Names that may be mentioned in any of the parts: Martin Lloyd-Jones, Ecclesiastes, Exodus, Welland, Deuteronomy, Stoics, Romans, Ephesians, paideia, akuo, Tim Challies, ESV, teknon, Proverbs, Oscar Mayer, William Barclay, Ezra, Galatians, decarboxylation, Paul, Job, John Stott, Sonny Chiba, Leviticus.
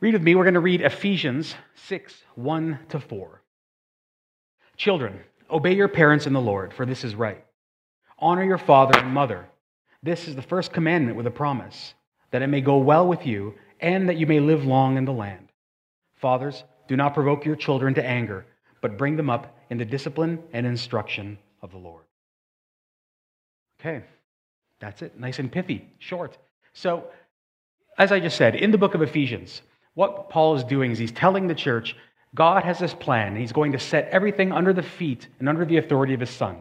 Read with me. We're going to read Ephesians 6:1-4. Children, obey your parents in the Lord, for this is right. Honor your father and mother. This is the first commandment with a promise, that it may go well with you and that you may live long in the land. Fathers, do not provoke your children to anger, but bring them up in the discipline and instruction of the Lord. Okay, that's it. Nice and pithy, short. So, as I just said, in the book of Ephesians, what Paul is doing is he's telling the church, God has this plan, and he's going to set everything under the feet and under the authority of his Son.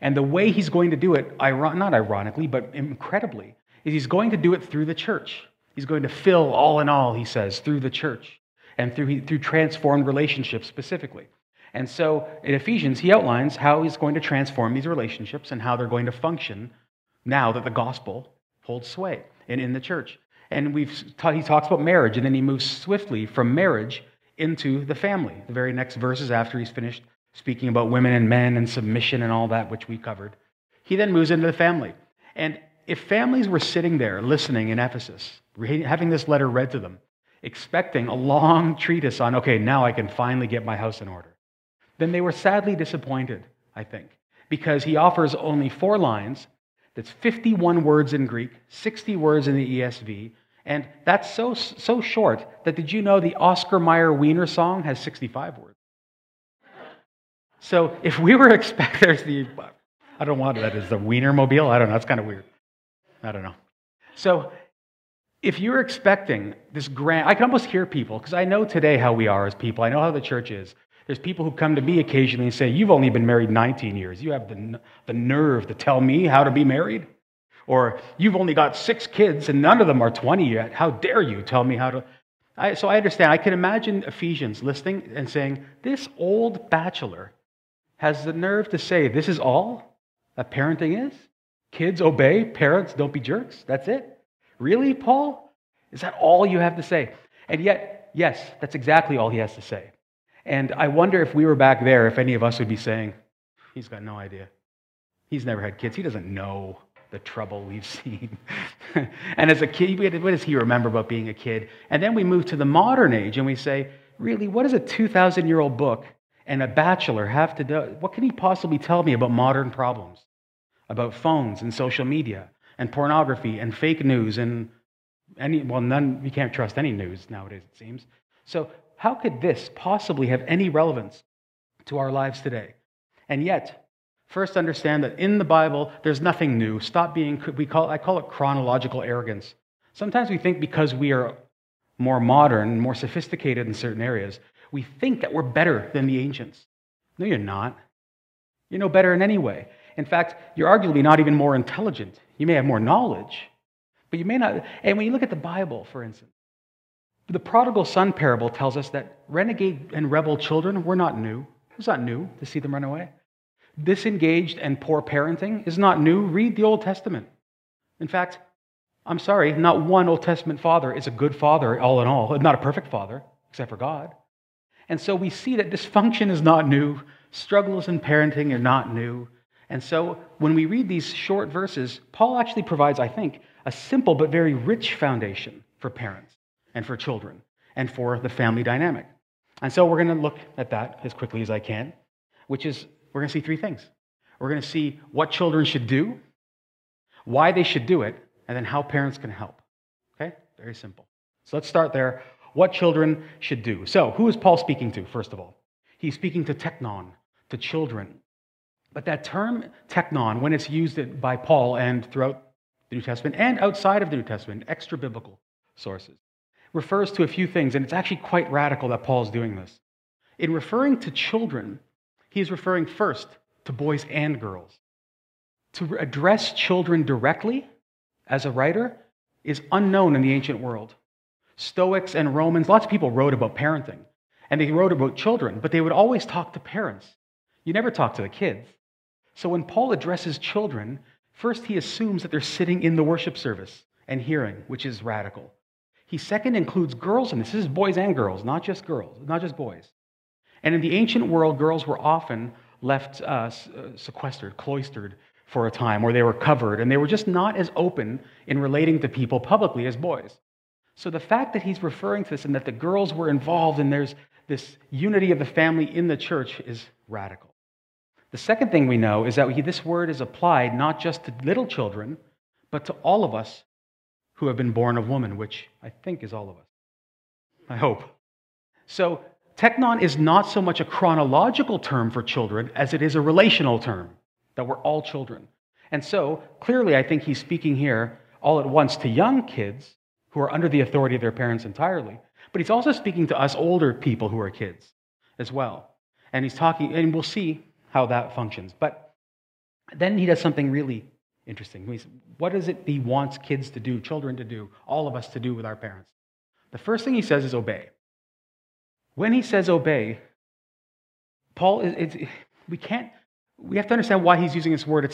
And the way he's going to do it, not ironically, but incredibly, is he's going to do it through the church. He's going to fill all in all, he says, through the church and through transformed relationships specifically. And so in Ephesians, he outlines how he's going to transform these relationships and how they're going to function now that the gospel holds sway in the church. And he talks about marriage, and then he moves swiftly from marriage into the family. The very next verses after he's finished speaking about women and men and submission and all that, which we covered. He then moves into the family. And if families were sitting there listening in Ephesus, having this letter read to them, expecting a long treatise on, okay, now I can finally get my house in order, then they were sadly disappointed, I think, because he offers only 4 lines. That's 51 words in Greek, 60 words in the ESV, and that's so short that did you know the Oscar Mayer Wiener song has 65 words? So if we were expecting, the Wiener mobile? I don't know, that's kind of weird. I don't know. So if you're expecting this grand, I can almost hear people, because I know today how we are as people, I know how the church is. There's people who come to me occasionally and say, you've only been married 19 years. You have the nerve to tell me how to be married? Or you've only got 6 kids and none of them are 20 yet. How dare you tell me how to... So I understand. I can imagine Ephesians listening and saying, this old bachelor has the nerve to say, this is all that parenting is? Kids obey, parents don't be jerks. That's it? Really, Paul? Is that all you have to say? And yet, yes, that's exactly all he has to say. And I wonder if we were back there, if any of us would be saying, he's got no idea. He's never had kids. He doesn't know the trouble we've seen. And as a kid, what does he remember about being a kid? And then we move to the modern age and we say, really, what does a 2,000-year-old book and a bachelor have to do? What can he possibly tell me about modern problems? About phones and social media and pornography and fake news and you can't trust any news nowadays, it seems. So, how could this possibly have any relevance to our lives today? And yet, first understand that in the Bible, there's nothing new. Stop being, I call it chronological arrogance. Sometimes we think because we are more modern, more sophisticated in certain areas, we think that we're better than the ancients. No, you're not. You're no better in any way. In fact, you're arguably not even more intelligent. You may have more knowledge, but you may not. And when you look at the Bible, for instance, the prodigal son parable tells us that renegade and rebel children were not new. It was not new to see them run away. Disengaged and poor parenting is not new. Read the Old Testament. In fact, I'm sorry, not one Old Testament father is a good father all in all, not a perfect father, except for God. And so we see that dysfunction is not new. Struggles in parenting are not new. And so when we read these short verses, Paul actually provides, I think, a simple but very rich foundation for parents, and for children, and for the family dynamic. And so we're going to look at that as quickly as I can, which is, we're going to see 3 things. We're going to see what children should do, why they should do it, and then how parents can help. Okay? Very simple. So let's start there. What children should do. So, who is Paul speaking to, first of all? He's speaking to teknon, to children. But that term teknon, when it's used by Paul and throughout the New Testament, and outside of the New Testament, extra-biblical sources, refers to a few things, and it's actually quite radical that Paul's doing this. In referring to children, he's referring first to boys and girls. To address children directly as a writer is unknown in the ancient world. Stoics and Romans, lots of people wrote about parenting, and they wrote about children, but they would always talk to parents. You never talk to the kids. So when Paul addresses children, first he assumes that they're sitting in the worship service and hearing, which is radical. He second includes girls in this. This is boys and girls, not just boys. And in the ancient world, girls were often left sequestered, cloistered for a time, or they were covered, and they were just not as open in relating to people publicly as boys. So the fact that he's referring to this and that the girls were involved and there's this unity of the family in the church is radical. The second thing we know is that this word is applied not just to little children, but to all of us who have been born of woman, which I think is all of us. I hope. So teknon is not so much a chronological term for children as it is a relational term, that we're all children. And so, clearly, I think he's speaking here all at once to young kids who are under the authority of their parents entirely, but he's also speaking to us older people who are kids as well. And he's talking, and we'll see how that functions. But then he does something really interesting. What is it he wants kids to do, children to do, all of us to do with our parents? The first thing he says is obey. When he says obey, Paul, we have to understand why he's using this word.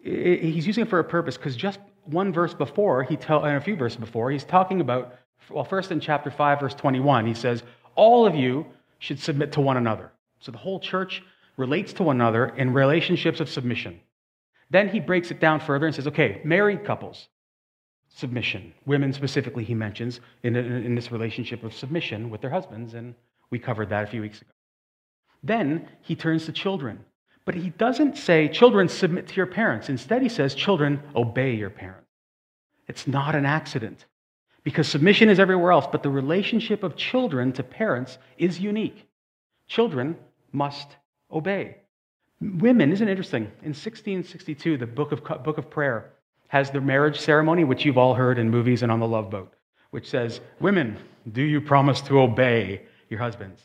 He's using it for a purpose, because just one verse before, and a few verses before, he's talking about, well, first in chapter 5, verse 21, he says, all of you should submit to one another. So the whole church relates to one another in relationships of submission. Then he breaks it down further and says, okay, married couples, submission. Women specifically, he mentions, in this relationship of submission with their husbands, and we covered that a few weeks ago. Then he turns to children. But he doesn't say, children, submit to your parents. Instead, he says, children, obey your parents. It's not an accident, because submission is everywhere else, but the relationship of children to parents is unique. Children must obey. Women, isn't it interesting? In 1662, the Book of Prayer has the marriage ceremony, which you've all heard in movies and on the Love Boat, which says, women, do you promise to obey your husbands?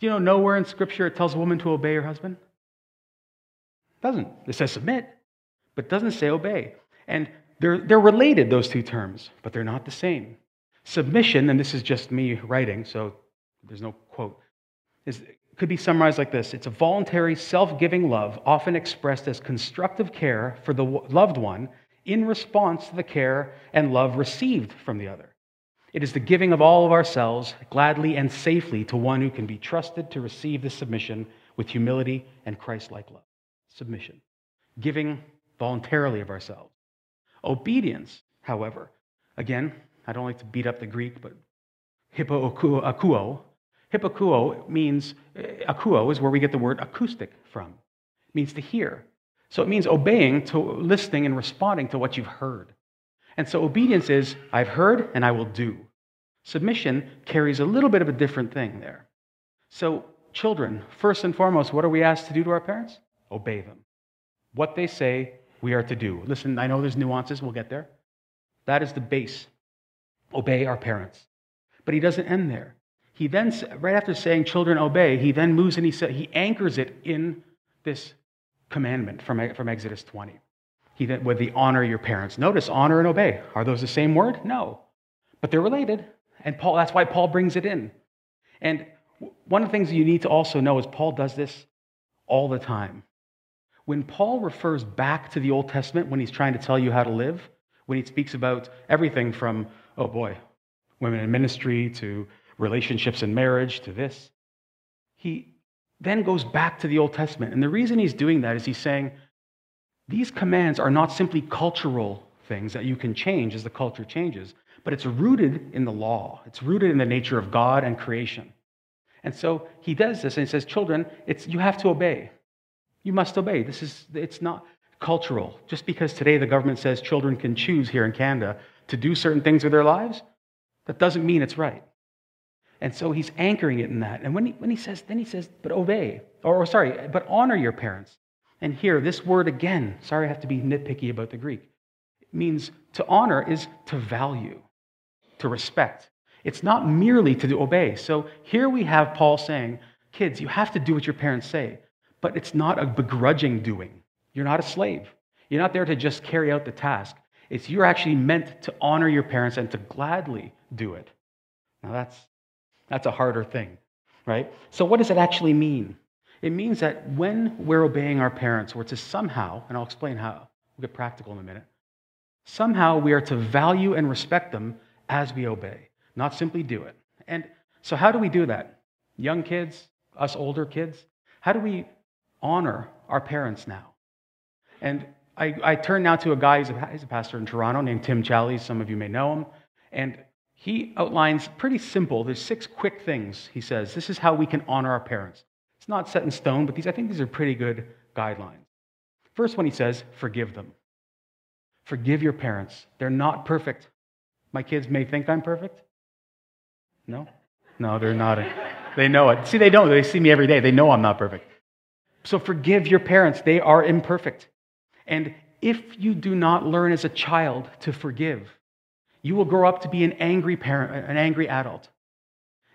Do you know nowhere in Scripture it tells a woman to obey her husband? Doesn't. It says submit, but doesn't say obey. And they're related, those two terms, but they're not the same. Submission, and this is just me writing, so there's no quote, could be summarized like this. It's a voluntary, self-giving love, often expressed as constructive care for the loved one in response to the care and love received from the other. It is the giving of all of ourselves gladly and safely to one who can be trusted to receive this submission with humility and Christ-like love. Submission, giving voluntarily of ourselves. Obedience, however, again, I don't like to beat up the Greek, but akuo is where we get the word acoustic from. It means to hear. So it means obeying, to listening and responding to what you've heard. And so obedience is, I've heard and I will do. Submission carries a little bit of a different thing there. So children, first and foremost, what are we asked to do to our parents? Obey them. What they say, we are to do. Listen, I know there's nuances. We'll get there. That is the base. Obey our parents. But he doesn't end there. He then, right after saying, children, obey, he then moves and he anchors it in this commandment from Exodus 20. He then, with the honor your parents. Notice, honor and obey. Are those the same word? No. But they're related. And Paul, that's why Paul brings it in. And one of the things you need to also know is Paul does this all the time. When Paul refers back to the Old Testament when he's trying to tell you how to live, when he speaks about everything from, oh boy, women in ministry to relationships in marriage to this, he then goes back to the Old Testament. And the reason he's doing that is he's saying, these commands are not simply cultural things that you can change as the culture changes, but it's rooted in the law. It's rooted in the nature of God and creation. And so he does this and he says, children, you have to obey. You must obey. It's not cultural. Just because today the government says children can choose here in Canada to do certain things with their lives, that doesn't mean it's right. And so he's anchoring it in that. And then he says, but obey, but honor your parents. And here, this word again, sorry I have to be nitpicky about the Greek, it means to honor is to value, to respect. It's not merely to obey. So here we have Paul saying, kids, you have to do what your parents say. But it's not a begrudging doing. You're not a slave. You're not there to just carry out the task. You're actually meant to honor your parents and to gladly do it. Now that's a harder thing, right? So what does it actually mean? It means that when we're obeying our parents, we're to somehow, and I'll explain how, we'll get practical in a minute, somehow we are to value and respect them as we obey, not simply do it. And so how do we do that? Young kids, us older kids, how do we honor our parents now? And I turn now to a guy, he's a pastor in Toronto named Tim Challies. Some of you may know him. And he outlines pretty simple. There's 6 quick things, he says. This is how we can honor our parents. It's not set in stone, but I think these are pretty good guidelines. First one, he says, forgive them. Forgive your parents. They're not perfect. My kids may think I'm perfect. No, they're not. They know it. See, they don't. They see me every day. They know I'm not perfect. So forgive your parents. They are imperfect. And if you do not learn as a child to forgive, you will grow up to be an angry parent, an angry adult.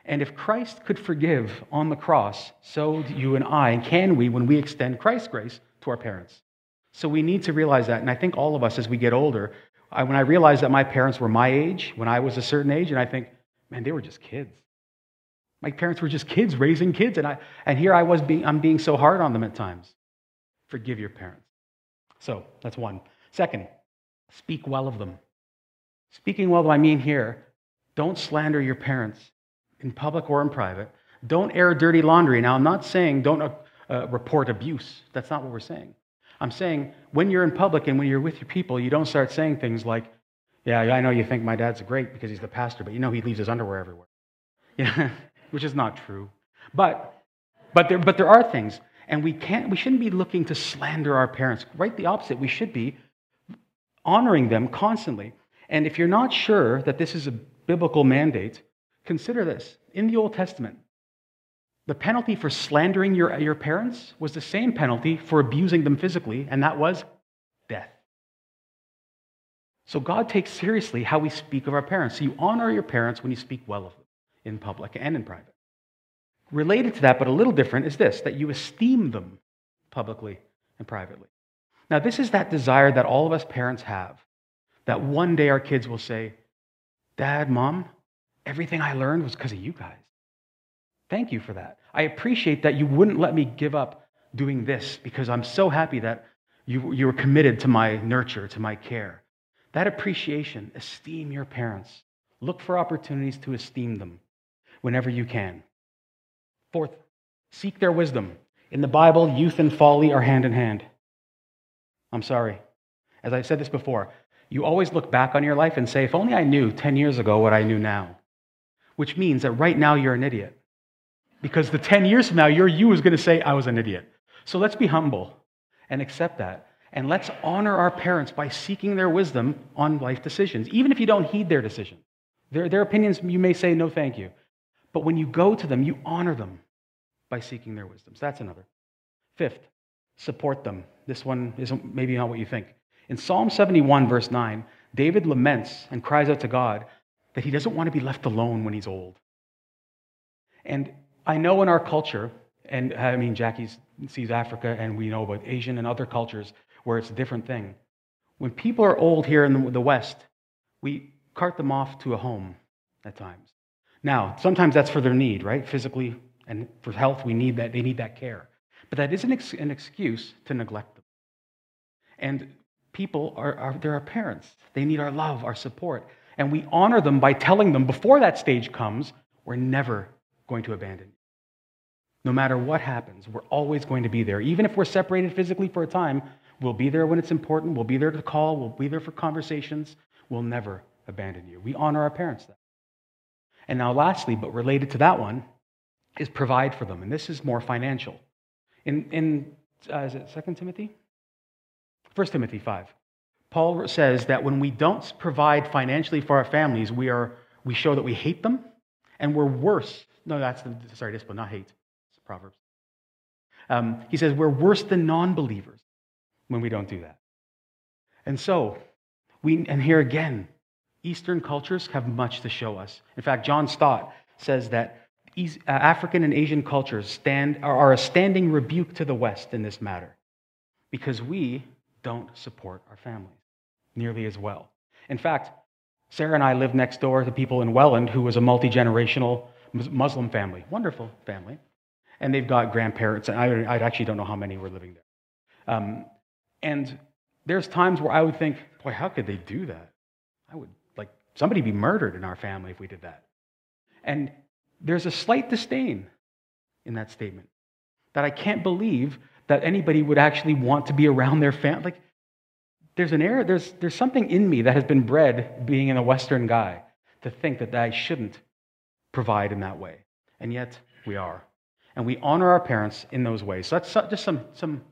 And if Christ could forgive on the cross, so do you and I, and can we when we extend Christ's grace to our parents. So we need to realize that, and I think all of us as we get older, when I realized that my parents were my age, when I was a certain age, and I think, man, they were just kids. My parents were just kids raising kids, and here I was being so hard on them at times. Forgive your parents. So that's one. Second, speak well of them. Speaking well, I mean here, don't slander your parents in public or in private. Don't air dirty laundry. Now, I'm not saying don't report abuse. That's not what we're saying. I'm saying when you're in public and when you're with your people, you don't start saying things like, yeah, I know you think my dad's great because he's the pastor, but you know he leaves his underwear everywhere. Yeah, which is not true. But there are things, and we shouldn't be looking to slander our parents. Right the opposite. We should be honoring them constantly. And if you're not sure that this is a biblical mandate, consider this. In the Old Testament, the penalty for slandering your parents was the same penalty for abusing them physically, and that was death. So God takes seriously how we speak of our parents. So you honor your parents when you speak well of them in public and in private. Related to that, but a little different, is this, that you esteem them publicly and privately. Now, this is that desire that all of us parents have, that one day our kids will say, Dad, Mom, everything I learned was because of you guys. Thank you for that. I appreciate that you wouldn't let me give up doing this because I'm so happy that you were committed to my nurture, to my care. That appreciation, esteem your parents. Look for opportunities to esteem them whenever you can. Fourth, seek their wisdom. In the Bible, youth and folly are hand in hand. I'm sorry. As I've said this before, you always look back on your life and say, if only I knew 10 years ago what I knew now, which means that right now you're an idiot. Because the 10 years from now, your you is going to say, I was an idiot. So let's be humble and accept that. And let's honor our parents by seeking their wisdom on life decisions, even if you don't heed their decision. Their opinions, you may say, no, thank you. But when you go to them, you honor them by seeking their wisdom. So that's another. Fifth, support them. This one isn't maybe not what you think. In Psalm 71, verse 9, David laments and cries out to God that he doesn't want to be left alone when he's old. And I know in our culture, and I mean, Jackie sees Africa, and we know about Asian and other cultures where it's a different thing. When people are old here in the West, we cart them off to a home at times. Now, sometimes that's for their need, right? Physically and for health, we need that. They need that care. But that isn't an excuse to neglect them. And people they're our parents. They need our love, our support. And we honor them by telling them before that stage comes, we're never going to abandon you. No matter what happens, we're always going to be there. Even if we're separated physically for a time, we'll be there when it's important. We'll be there to call. We'll be there for conversations. We'll never abandon you. We honor our parents then. And now lastly, but related to that one, is provide for them. And this is more financial. Is it 2 Timothy? 1 Timothy 5, Paul says that when we don't provide financially for our families, we show that we hate them, and we're worse. No, discipline, not hate. It's Proverbs. He says we're worse than non-believers when we don't do that. And so, and here again, Eastern cultures have much to show us. In fact, John Stott says that African and Asian cultures are a standing rebuke to the West in this matter, because we don't support our families nearly as well. In fact, Sarah and I live next door to people in Welland who was a multi-generational Muslim family, wonderful family, and they've got grandparents, and I actually don't know how many were living there. And there's times where I would think, boy, how could they do that? I would, somebody be murdered in our family if we did that. And there's a slight disdain in that statement that I can't believe that anybody would actually want to be around their family. There's an error. There's something in me that has been bred being in a Western guy to think that I shouldn't provide in that way. And yet, we are. And we honor our parents in those ways. So that's just some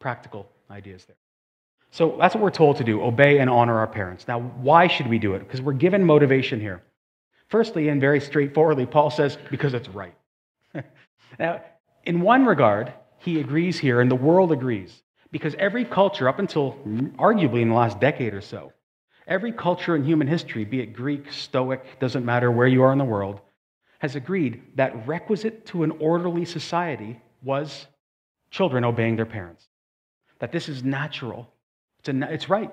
practical ideas there. So that's what we're told to do, obey and honor our parents. Now, why should we do it? Because we're given motivation here. Firstly, and very straightforwardly, Paul says, because it's right. Now, in one regard, he agrees here, and the world agrees, because every culture up until arguably in the last decade or so, every culture in human history, be it Greek, Stoic, doesn't matter where you are in the world, has agreed that requisite to an orderly society was children obeying their parents. That this is natural. It's right.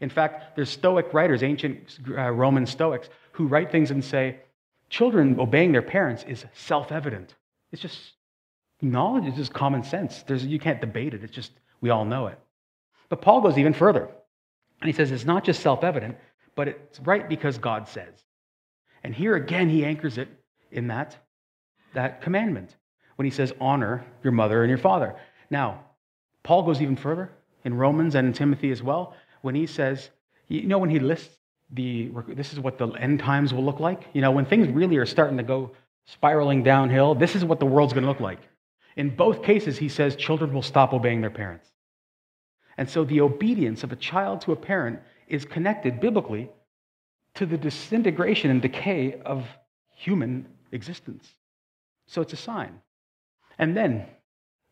In fact, there's Stoic writers, ancient Roman Stoics, who write things and say, children obeying their parents is self-evident. It's just knowledge. It's just common sense. You can't debate it. It's just, we all know it. But Paul goes even further. And he says, it's not just self-evident, but it's right because God says. And here again, he anchors it in that commandment when he says, honor your mother and your father. Now, Paul goes even further in Romans and in Timothy as well, when he says, when he lists this is what the end times will look like. When things really are starting to go spiraling downhill, this is what the world's going to look like. In both cases, he says children will stop obeying their parents. And so the obedience of a child to a parent is connected biblically to the disintegration and decay of human existence. So it's a sign. And then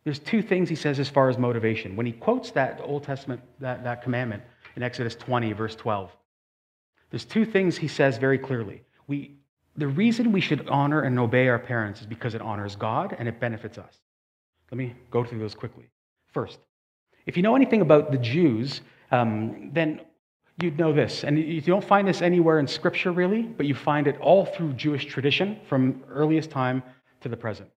there's two things he says as far as motivation. When he quotes that Old Testament, that commandment in Exodus 20, verse 12, there's two things he says very clearly. The reason we should honor and obey our parents is because it honors God and it benefits us. Let me go through those quickly. First, if you know anything about the Jews, then you'd know this. And you don't find this anywhere in Scripture, really, but you find it all through Jewish tradition from earliest time to the present.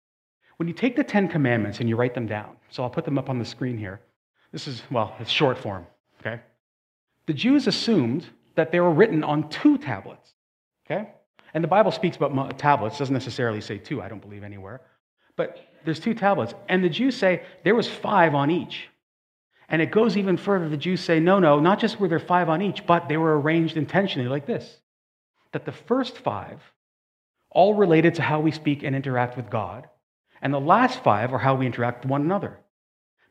When you take the 10 commandments and you write them down, so I'll put them up on the screen here. This is, it's short form, okay? The Jews assumed that they were written on two tablets, okay? And the Bible speaks about tablets, doesn't necessarily say two, I don't believe anywhere. But there's two tablets. And the Jews say there was five on each. And it goes even further. The Jews say, no, not just were there five on each, but they were arranged intentionally like this, that the first five all related to how we speak and interact with God, and the last five are how we interact with one another.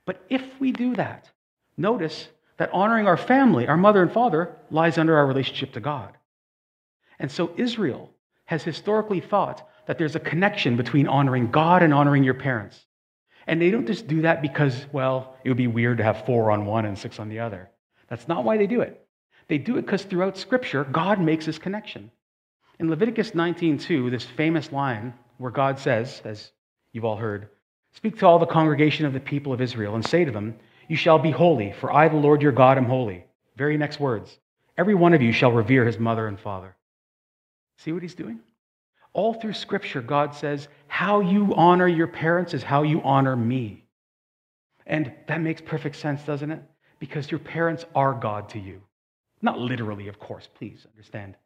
But if we do that, notice that honoring our family, our mother and father, lies under our relationship to God. And so Israel has historically thought that there's a connection between honoring God and honoring your parents. And they don't just do that because, it would be weird to have four on one and six on the other. That's not why they do it. They do it because throughout Scripture, God makes this connection. In Leviticus 19:2, this famous line where God says, as you've all heard, "Speak to all the congregation of the people of Israel and say to them, you shall be holy, for I, the Lord your God, am holy." Very next words, "Every one of you shall revere his mother and father." See what he's doing? All through Scripture, God says, how you honor your parents is how you honor me. And that makes perfect sense, doesn't it? Because your parents are God to you. Not literally, of course, please understand.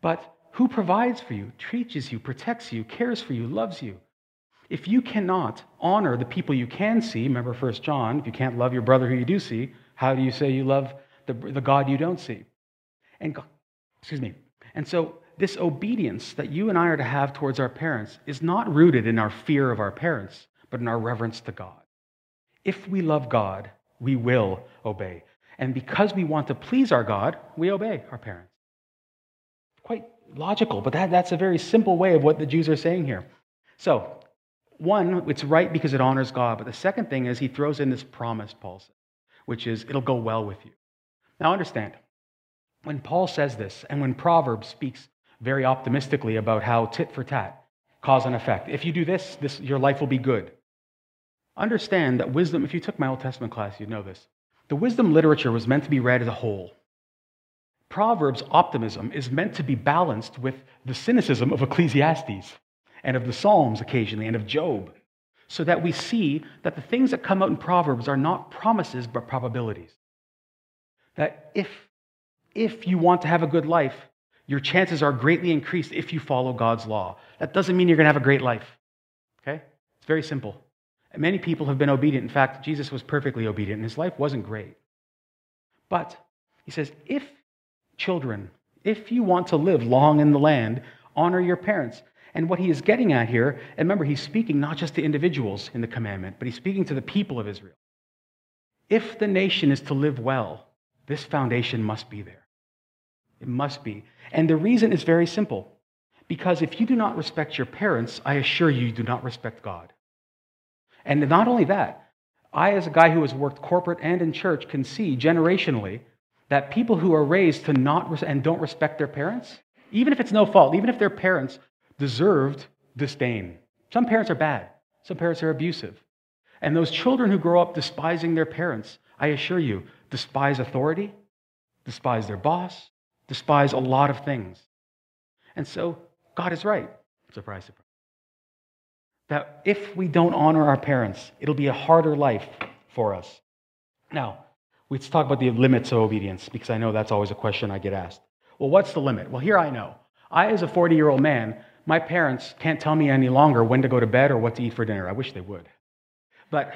But who provides for you, teaches you, protects you, cares for you, loves you? If you cannot honor the people you can see, remember 1 John, if you can't love your brother who you do see, how do you say you love the God you don't see? And so, this obedience that you and I are to have towards our parents is not rooted in our fear of our parents, but in our reverence to God. If we love God, we will obey. And because we want to please our God, we obey our parents. Quite logical, but that's a very simple way of what the Jews are saying here. So, one, it's right because it honors God. But the second thing is he throws in this promise, Paul says, which is, it'll go well with you. Now understand, when Paul says this, and when Proverbs speaks very optimistically about how tit for tat, cause and effect. If you do this, your life will be good. Understand that wisdom, if you took my Old Testament class, you'd know this. The wisdom literature was meant to be read as a whole. Proverbs optimism is meant to be balanced with the cynicism of Ecclesiastes and of the Psalms occasionally and of Job, so that we see that the things that come out in Proverbs are not promises but probabilities. That if you want to have a good life, your chances are greatly increased if you follow God's law. That doesn't mean you're going to have a great life. Okay? It's very simple. And many people have been obedient. In fact, Jesus was perfectly obedient, and his life wasn't great. But he says, if children If you want to live long in the land, honor your parents. And what he is getting at here, and remember, he's speaking not just to individuals in the commandment, but he's speaking to the people of Israel. If the nation is to live well, this foundation must be there. It must be. And the reason is very simple. Because if you do not respect your parents, I assure you, you do not respect God. And not only that, I, as a guy who has worked corporate and in church, can see generationally that people who are raised to not and don't respect their parents, even if it's no fault, even if their parents deserved disdain. Some parents are bad. Some parents are abusive. And those children who grow up despising their parents, I assure you, despise authority, despise their boss, despise a lot of things. And so God is right. Surprise, surprise. That if we don't honor our parents, it'll be a harder life for us. Now, let's talk about the limits of obedience, because I know that's always a question I get asked. Well, what's the limit? Well, here I know. I, as a 40-year-old man, my parents can't tell me any longer when to go to bed or what to eat for dinner. I wish they would. But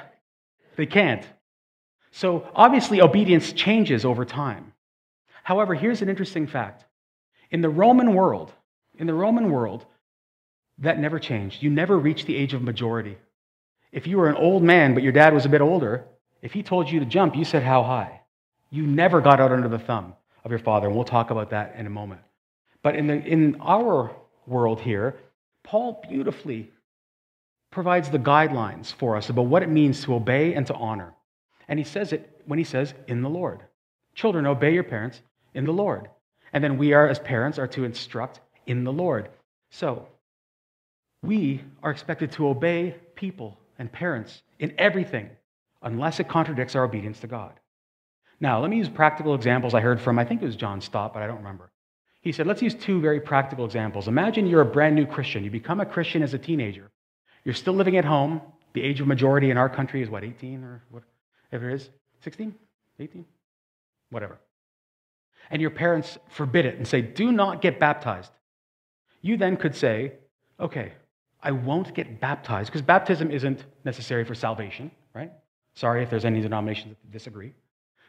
they can't. So obviously, obedience changes over time. However, here's an interesting fact. In the Roman world, that never changed. You never reached the age of majority. If you were an old man, but your dad was a bit older, if he told you to jump, you said, how high? You never got out under the thumb of your father, and we'll talk about that in a moment. But in our world here, Paul beautifully provides the guidelines for us about what it means to obey and to honor. And he says it when he says, in the Lord. Children, obey your parents in the Lord. And then we are, as parents, are to instruct in the Lord. So, we are expected to obey people and parents in everything, unless it contradicts our obedience to God. Now, let me use practical examples I heard from, I think it was John Stott, but I don't remember. He said, let's use two very practical examples. Imagine you're a brand new Christian. You become a Christian as a teenager. You're still living at home. The age of majority in our country is what, 18 or whatever it is? 16? 18? Whatever. And your parents forbid it and say, do not get baptized. You then could say, okay, I won't get baptized, because baptism isn't necessary for salvation, right? Sorry if there's any denominations that disagree.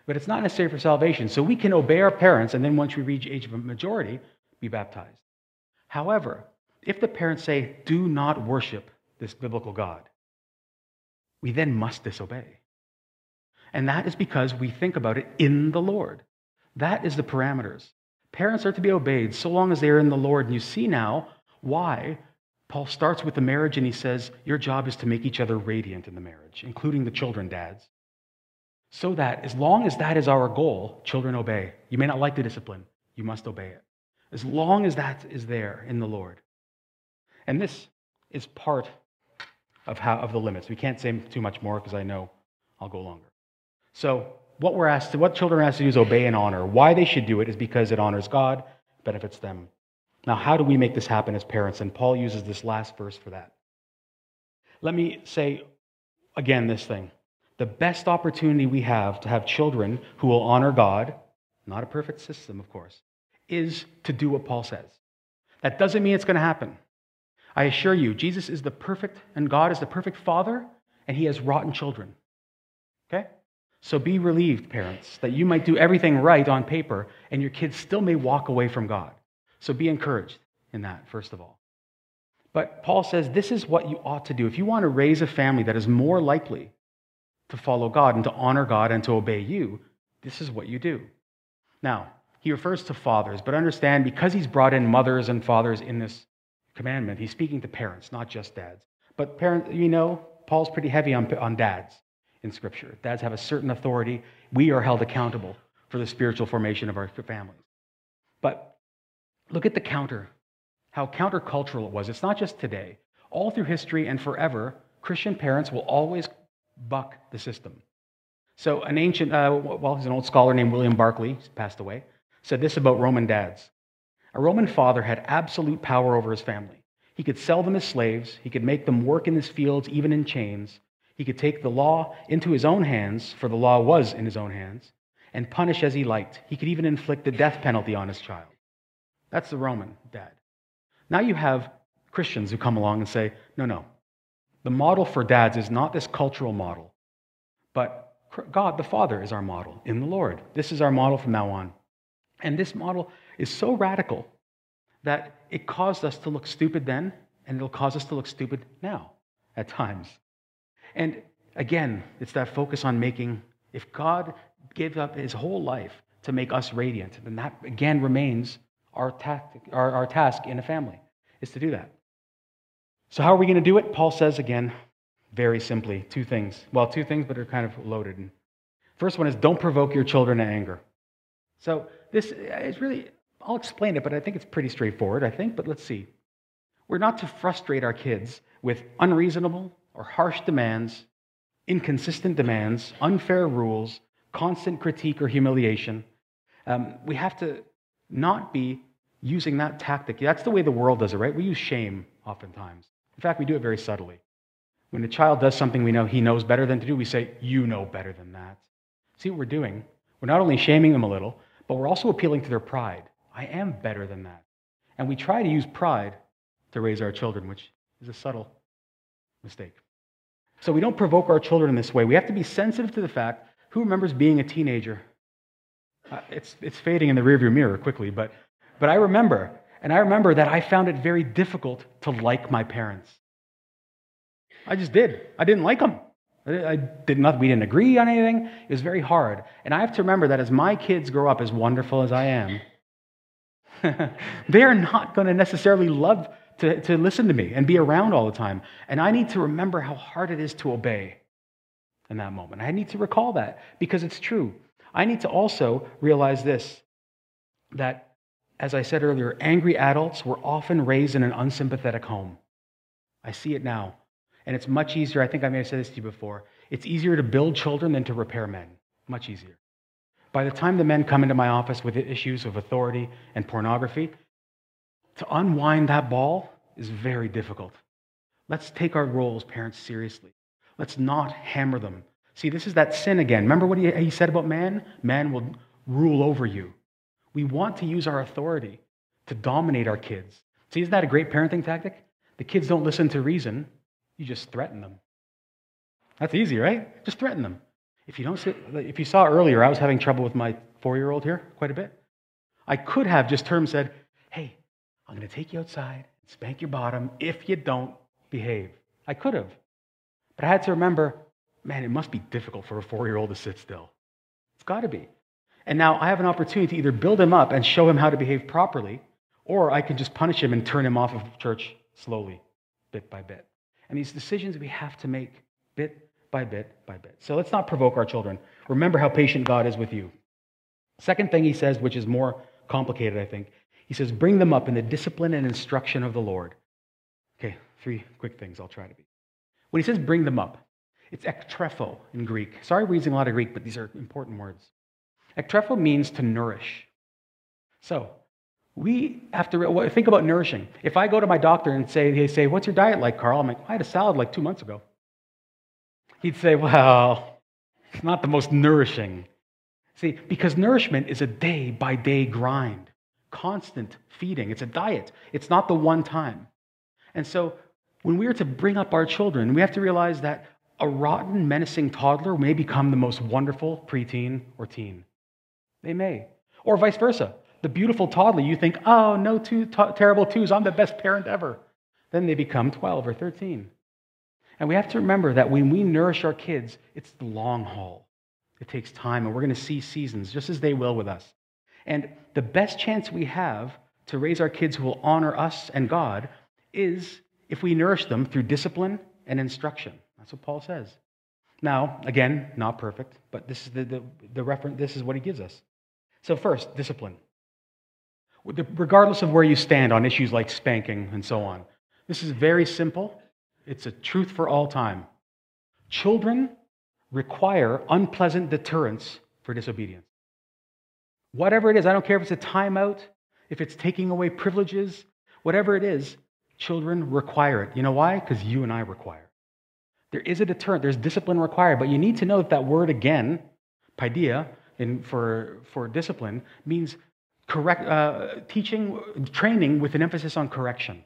But it's not necessary for salvation, so we can obey our parents, and then once we reach age of majority, be baptized. However, if the parents say, do not worship this biblical God, we then must disobey. And that is because we think about it in the Lord. That is the parameters. Parents are to be obeyed so long as they are in the Lord. And you see now why Paul starts with the marriage and he says, your job is to make each other radiant in the marriage, including the children, dads. So that as long as that is our goal, children obey. You may not like the discipline. You must obey it. As long as that is there in the Lord. And this is part of the limits. We can't say too much more because I know I'll go longer. So, what children are asked to do is obey and honor. Why they should do it is because it honors God, benefits them. Now, how do we make this happen as parents? And Paul uses this last verse for that. Let me say again this thing. The best opportunity we have to have children who will honor God, not a perfect system, of course, is to do what Paul says. That doesn't mean it's going to happen. I assure you, Jesus is the perfect, and God is the perfect father, and he has rotten children. Okay? So be relieved, parents, that you might do everything right on paper and your kids still may walk away from God. So be encouraged in that, first of all. But Paul says this is what you ought to do. If you want to raise a family that is more likely to follow God and to honor God and to obey you, this is what you do. Now, he refers to fathers, but understand because he's brought in mothers and fathers in this commandment, he's speaking to parents, not just dads. But parents, you know, Paul's pretty heavy on dads. In Scripture, dads have a certain authority. We are held accountable for the spiritual formation of our families. But look at the counter, how countercultural it was. It's not just today. All through history and forever, Christian parents will always buck the system. So an ancient, he's an old scholar named William Barclay, he's passed away, said this about Roman dads. A Roman father had absolute power over his family. He could sell them as slaves. He could make them work in his fields, even in chains. He could take the law into his own hands, for the law was in his own hands, and punish as he liked. He could even inflict the death penalty on his child. That's the Roman dad. Now you have Christians who come along and say, no, the model for dads is not this cultural model, but God the Father is our model in the Lord. This is our model from now on. And this model is so radical that it caused us to look stupid then, and it'll cause us to look stupid now at times. And again, it's that focus on making, if God gave up his whole life to make us radiant, then that again remains our task in a family, is to do that. So how are we going to do it? Paul says again, very simply, two things. Well, two things, but they're kind of loaded. First one is don't provoke your children to anger. So this is really, I'll explain it, but I think it's pretty straightforward, but let's see. We're not to frustrate our kids with unreasonable or harsh demands, inconsistent demands, unfair rules, constant critique or humiliation. We have to not be using that tactic. That's the way the world does it, right? We use shame oftentimes. In fact, we do it very subtly. When a child does something we know he knows better than to do, we say, you know better than that. See what we're doing? We're not only shaming them a little, but we're also appealing to their pride. I am better than that. And we try to use pride to raise our children, which is a subtle mistake. So we don't provoke our children in this way. We have to be sensitive to the fact, who remembers being a teenager? It's fading in the rearview mirror quickly, but I remember. And I remember that I found it very difficult to like my parents. I just did. I didn't like them. We didn't agree on anything. It was very hard. And I have to remember that as my kids grow up, as wonderful as I am, they're not going to necessarily love to listen to me and be around all the time. And I need to remember how hard it is to obey in that moment. I need to recall that because it's true. I need to also realize this, that as I said earlier, angry adults were often raised in an unsympathetic home. I see it now. And it's much easier, I think I may have said this to you before, it's easier to build children than to repair men. Much easier. By the time the men come into my office with issues of authority and pornography, to unwind that ball is very difficult. Let's take our role as parents seriously. Let's not hammer them. See, this is that sin again. Remember what he said about man? Man will rule over you. We want to use our authority to dominate our kids. See, isn't that a great parenting tactic? The kids don't listen to reason. You just threaten them. That's easy, right? Just threaten them. If you saw earlier, I was having trouble with my 4-year-old here quite a bit. I could have just turned and said, hey, I'm going to take you outside and spank your bottom if you don't behave. I could have. But I had to remember, man, it must be difficult for a 4-year-old to sit still. It's got to be. And now I have an opportunity to either build him up and show him how to behave properly, or I can just punish him and turn him off of church slowly, bit by bit. And these decisions we have to make bit by bit by bit. So let's not provoke our children. Remember how patient God is with you. Second thing he says, which is more complicated, I think. He says, bring them up in the discipline and instruction of the Lord. Okay, 3 quick things I'll try to be. When he says bring them up, it's ektrepho in Greek. Sorry we're using a lot of Greek, but these are important words. Ektrepho means to nourish. So, we have to think about nourishing. If I go to my doctor and they say, what's your diet like, Carl? I'm like, I had a salad like 2 months ago. He'd say, well, it's not the most nourishing. See, because nourishment is a day-by-day grind, constant feeding. It's a diet. It's not the one time. And so when we are to bring up our children, we have to realize that a rotten, menacing toddler may become the most wonderful preteen or teen. They may. Or vice versa. The beautiful toddler, you think, oh, no terrible twos, I'm the best parent ever. Then they become 12 or 13. And we have to remember that when we nourish our kids, it's the long haul. It takes time, and we're going to see seasons, just as they will with us. And the best chance we have to raise our kids who will honor us and God is if we nourish them through discipline and instruction. That's what Paul says. Now, again, not perfect, but this is the reference. This is what he gives us. So first, discipline. Regardless of where you stand on issues like spanking and so on. This is very simple. It's a truth for all time. Children require unpleasant deterrence for disobedience. Whatever it is, I don't care if it's a timeout, if it's taking away privileges, whatever it is, children require it. You know why? Because you and I require it. There is a deterrent. There's discipline required. But you need to know that word again, paideia, for discipline, means teaching, training with an emphasis on correction,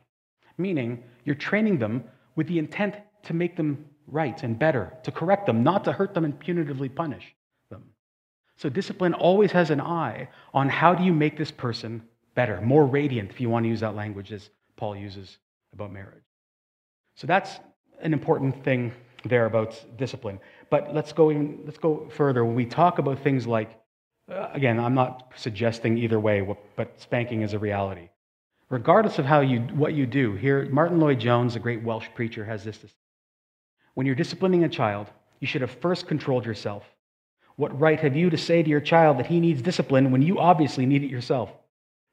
meaning you're training them with the intent to make them right and better, to correct them, not to hurt them and punitively punish them. So discipline always has an eye on how do you make this person better, more radiant, if you want to use that language as Paul uses about marriage. So that's an important thing there about discipline. But let's go further. When we talk about things like, again, I'm not suggesting either way, but spanking is a reality. Regardless of what you do, here Martin Lloyd-Jones, a great Welsh preacher, has this to say. When you're disciplining a child, you should have first controlled yourself. What right have you to say to your child that he needs discipline when you obviously need it yourself?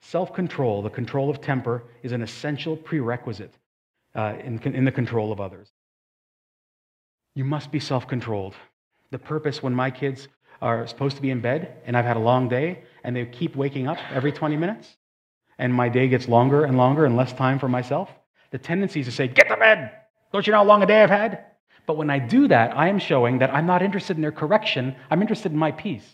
Self-control, the control of temper, is an essential prerequisite in the control of others. You must be self-controlled. The purpose when my kids are supposed to be in bed and I've had a long day and they keep waking up every 20 minutes and my day gets longer and longer and less time for myself, the tendency is to say, get to bed! Don't you know how long a day I've had? But when I do that, I am showing that I'm not interested in their correction. I'm interested in my peace.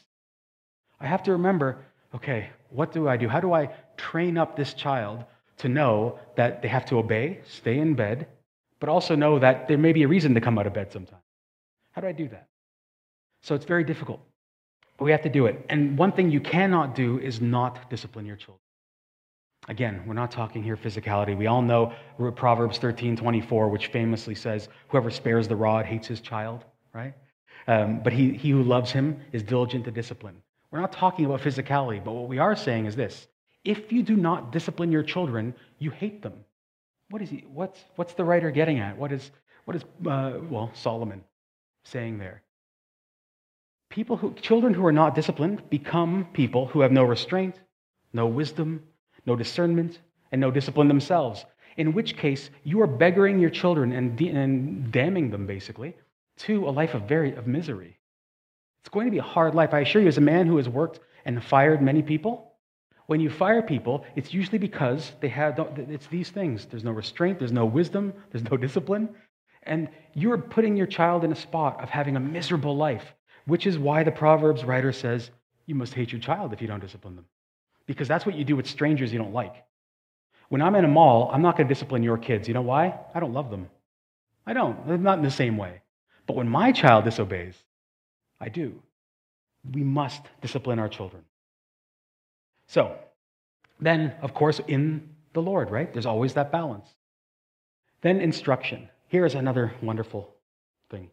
I have to remember, okay, what do I do? How do I train up this child to know that they have to obey, stay in bed, but also know that there may be a reason to come out of bed sometime? How do I do that? So it's very difficult, but we have to do it. And one thing you cannot do is not discipline your children. Again, we're not talking here physicality. We all know Proverbs 13:24, which famously says, whoever spares the rod hates his child, right? But he who loves him is diligent to discipline. We're not talking about physicality, but what we are saying is this. If you do not discipline your children, you hate them. What's the writer getting at? What is Solomon saying there? Children who are not disciplined become people who have no restraint, no wisdom, no discernment, and no discipline themselves, in which case you are beggaring your children and damning them, basically, to a life of misery. It's going to be a hard life. I assure you, as a man who has worked and fired many people, when you fire people, it's usually because it's these things. There's no restraint, there's no wisdom, there's no discipline, and you're putting your child in a spot of having a miserable life, which is why the Proverbs writer says, you must hate your child if you don't discipline them. Because that's what you do with strangers you don't like. When I'm in a mall, I'm not going to discipline your kids. You know why? I don't love them. I don't. They're not in the same way. But when my child disobeys, I do. We must discipline our children. So, then, of course, in the Lord, right? There's always that balance. Then instruction. Here is another wonderful thing.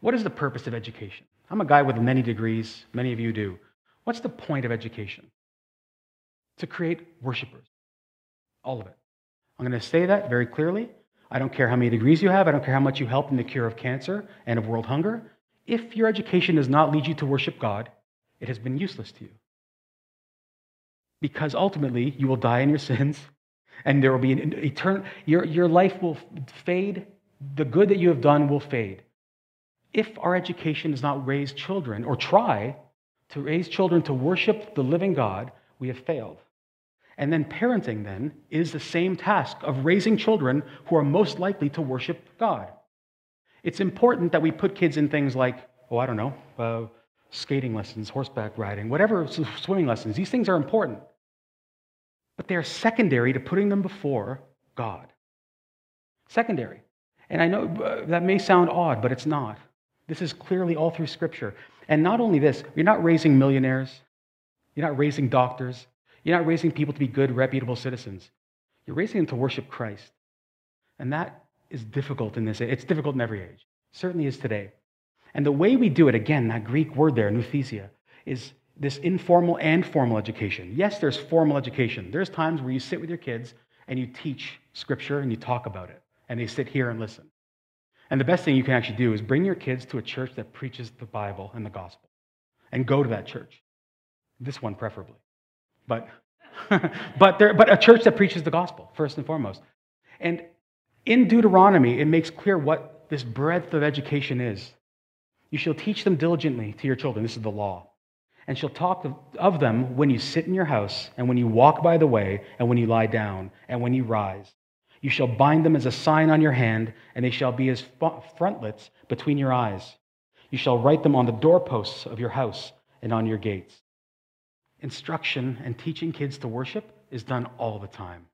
What is the purpose of education? I'm a guy with many degrees. Many of you do. What's the point of education? To create worshipers. All of it. I'm going to say that very clearly. I don't care how many degrees you have. I don't care how much you help in the cure of cancer and of world hunger. If your education does not lead you to worship God, it has been useless to you. Because ultimately, you will die in your sins, and there will be an eternal... Your life will fade. The good that you have done will fade. If our education does not raise children, or try to raise children to worship the living God, we have failed. And then parenting, then, is the same task of raising children who are most likely to worship God. It's important that we put kids in things like, skating lessons, horseback riding, whatever, swimming lessons. These things are important. But they're secondary to putting them before God. Secondary. And I know that may sound odd, but it's not. This is clearly all through Scripture. And not only this, you're not raising millionaires. You're not raising doctors. You're not raising people to be good, reputable citizens. You're raising them to worship Christ. And that is difficult in this age. It's difficult in every age. It certainly is today. And the way we do it, again, that Greek word there, nuthesia, is this informal and formal education. Yes, there's formal education. There's times where you sit with your kids and you teach Scripture and you talk about it. And they sit here and listen. And the best thing you can actually do is bring your kids to a church that preaches the Bible and the gospel. And go to that church. This one preferably, but a church that preaches the gospel, first and foremost. And in Deuteronomy, it makes clear what this breadth of education is. You shall teach them diligently to your children, this is the law, and shall talk of them when you sit in your house, and when you walk by the way, and when you lie down, and when you rise. You shall bind them as a sign on your hand, and they shall be as frontlets between your eyes. You shall write them on the doorposts of your house and on your gates. Instruction and teaching kids to worship is done all the time.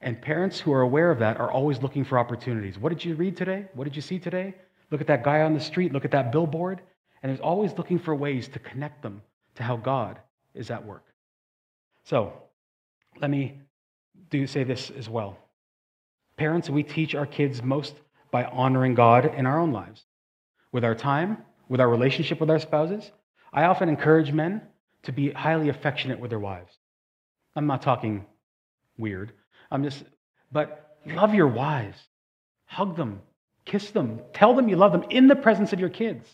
And parents who are aware of that are always looking for opportunities. What did you read today? What did you see today? Look at that guy on the street. Look at that billboard. And there's always looking for ways to connect them to how God is at work. So, Let me say this as well. Parents, we teach our kids most by honoring God in our own lives, with our time, with our relationship with our spouses. I often encourage men to be highly affectionate with their wives. I'm not talking weird. But love your wives. Hug them. Kiss them. Tell them you love them in the presence of your kids,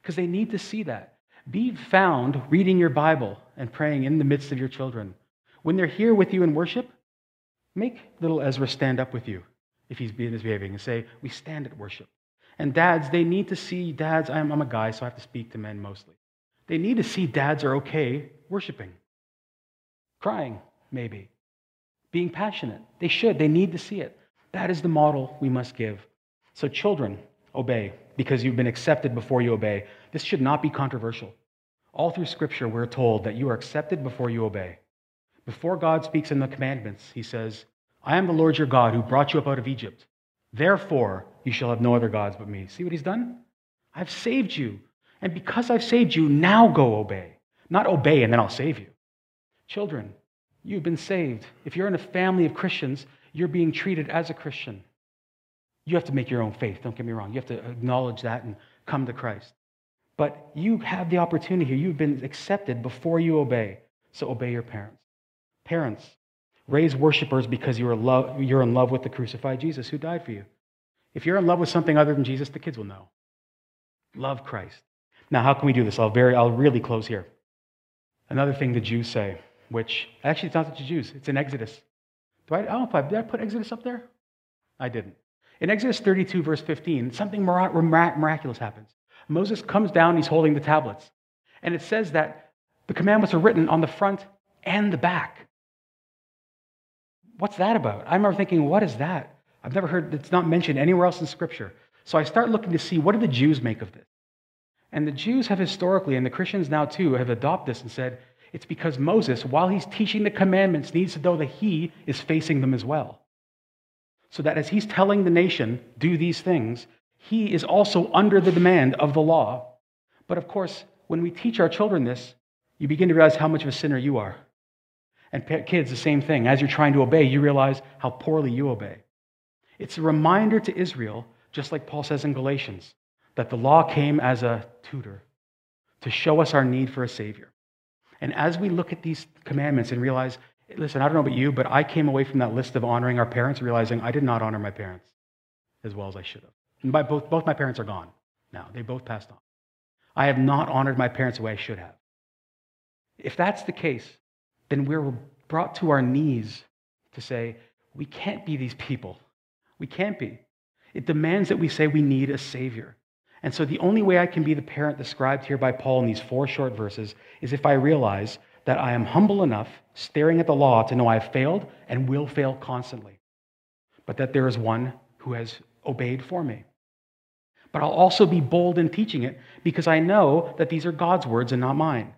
because they need to see that. Be found reading your Bible and praying in the midst of your children. When they're here with you in worship, make little Ezra stand up with you if he's misbehaving and say, we stand at worship. And dads, they need to see dads. I'm a guy, so I have to speak to men mostly. They need to see dads are okay worshiping, crying maybe, being passionate. They should. They need to see it. That is the model we must give. So children, obey, because you've been accepted before you obey. This should not be controversial. All through Scripture, we're told that you are accepted before you obey. Before God speaks in the commandments, he says, I am the Lord your God who brought you up out of Egypt. Therefore, you shall have no other gods but me. See what he's done? I've saved you. And because I've saved you, now go obey. Not obey and then I'll save you. Children, you've been saved. If you're in a family of Christians, you're being treated as a Christian. You have to make your own faith, don't get me wrong. You have to acknowledge that and come to Christ. But you have the opportunity here. You've been accepted before you obey. So obey your parents. Parents, raise worshipers because you're in love with the crucified Jesus who died for you. If you're in love with something other than Jesus, the kids will know. Love Christ. Now, how can we do this? I'll really close here. Another thing the Jews say, which actually it's not the Jews. It's in Exodus. Did I put Exodus up there? I didn't. In Exodus 32, verse 15, something miraculous happens. Moses comes down, he's holding the tablets. And it says that the commandments are written on the front and the back. What's that about? I remember thinking, what is that? I've never heard, it's not mentioned anywhere else in Scripture. So I start looking to see, what do the Jews make of this? And the Jews have historically, and the Christians now too, have adopted this and said, it's because Moses, while he's teaching the commandments, needs to know that he is facing them as well. So that as he's telling the nation, do these things, he is also under the demand of the law. But of course, when we teach our children this, you begin to realize how much of a sinner you are. And kids, the same thing. As you're trying to obey, you realize how poorly you obey. It's a reminder to Israel, just like Paul says in Galatians, that the law came as a tutor to show us our need for a Savior. And as we look at these commandments and realize, listen, I don't know about you, but I came away from that list of honoring our parents realizing I did not honor my parents as well as I should have. And both my parents are gone now. They both passed on. I have not honored my parents the way I should have. If that's the case, then we're brought to our knees to say, we can't be these people. We can't be. It demands that we say we need a Savior. And so the only way I can be the parent described here by Paul in these 4 short verses is if I realize that I am humble enough, staring at the law, to know I have failed and will fail constantly, but that there is one who has obeyed for me. But I'll also be bold in teaching it because I know that these are God's words and not mine.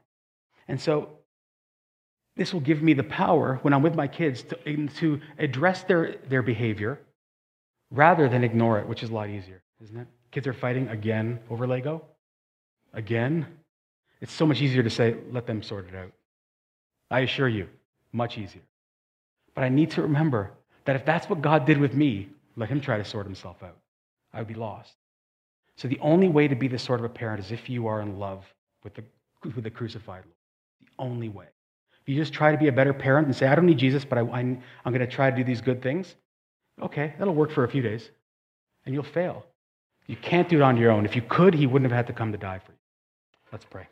And so this will give me the power when I'm with my kids to address their behavior rather than ignore it, which is a lot easier, isn't it? Kids are fighting again over Lego. Again. It's so much easier to say, let them sort it out. I assure you, much easier. But I need to remember that if that's what God did with me, let him try to sort himself out. I would be lost. So the only way to be this sort of a parent is if you are in love with the crucified Lord. The only way. If you just try to be a better parent and say, I don't need Jesus, but I'm going to try to do these good things, okay, that'll work for a few days, and you'll fail. You can't do it on your own. If you could, he wouldn't have had to come to die for you. Let's pray.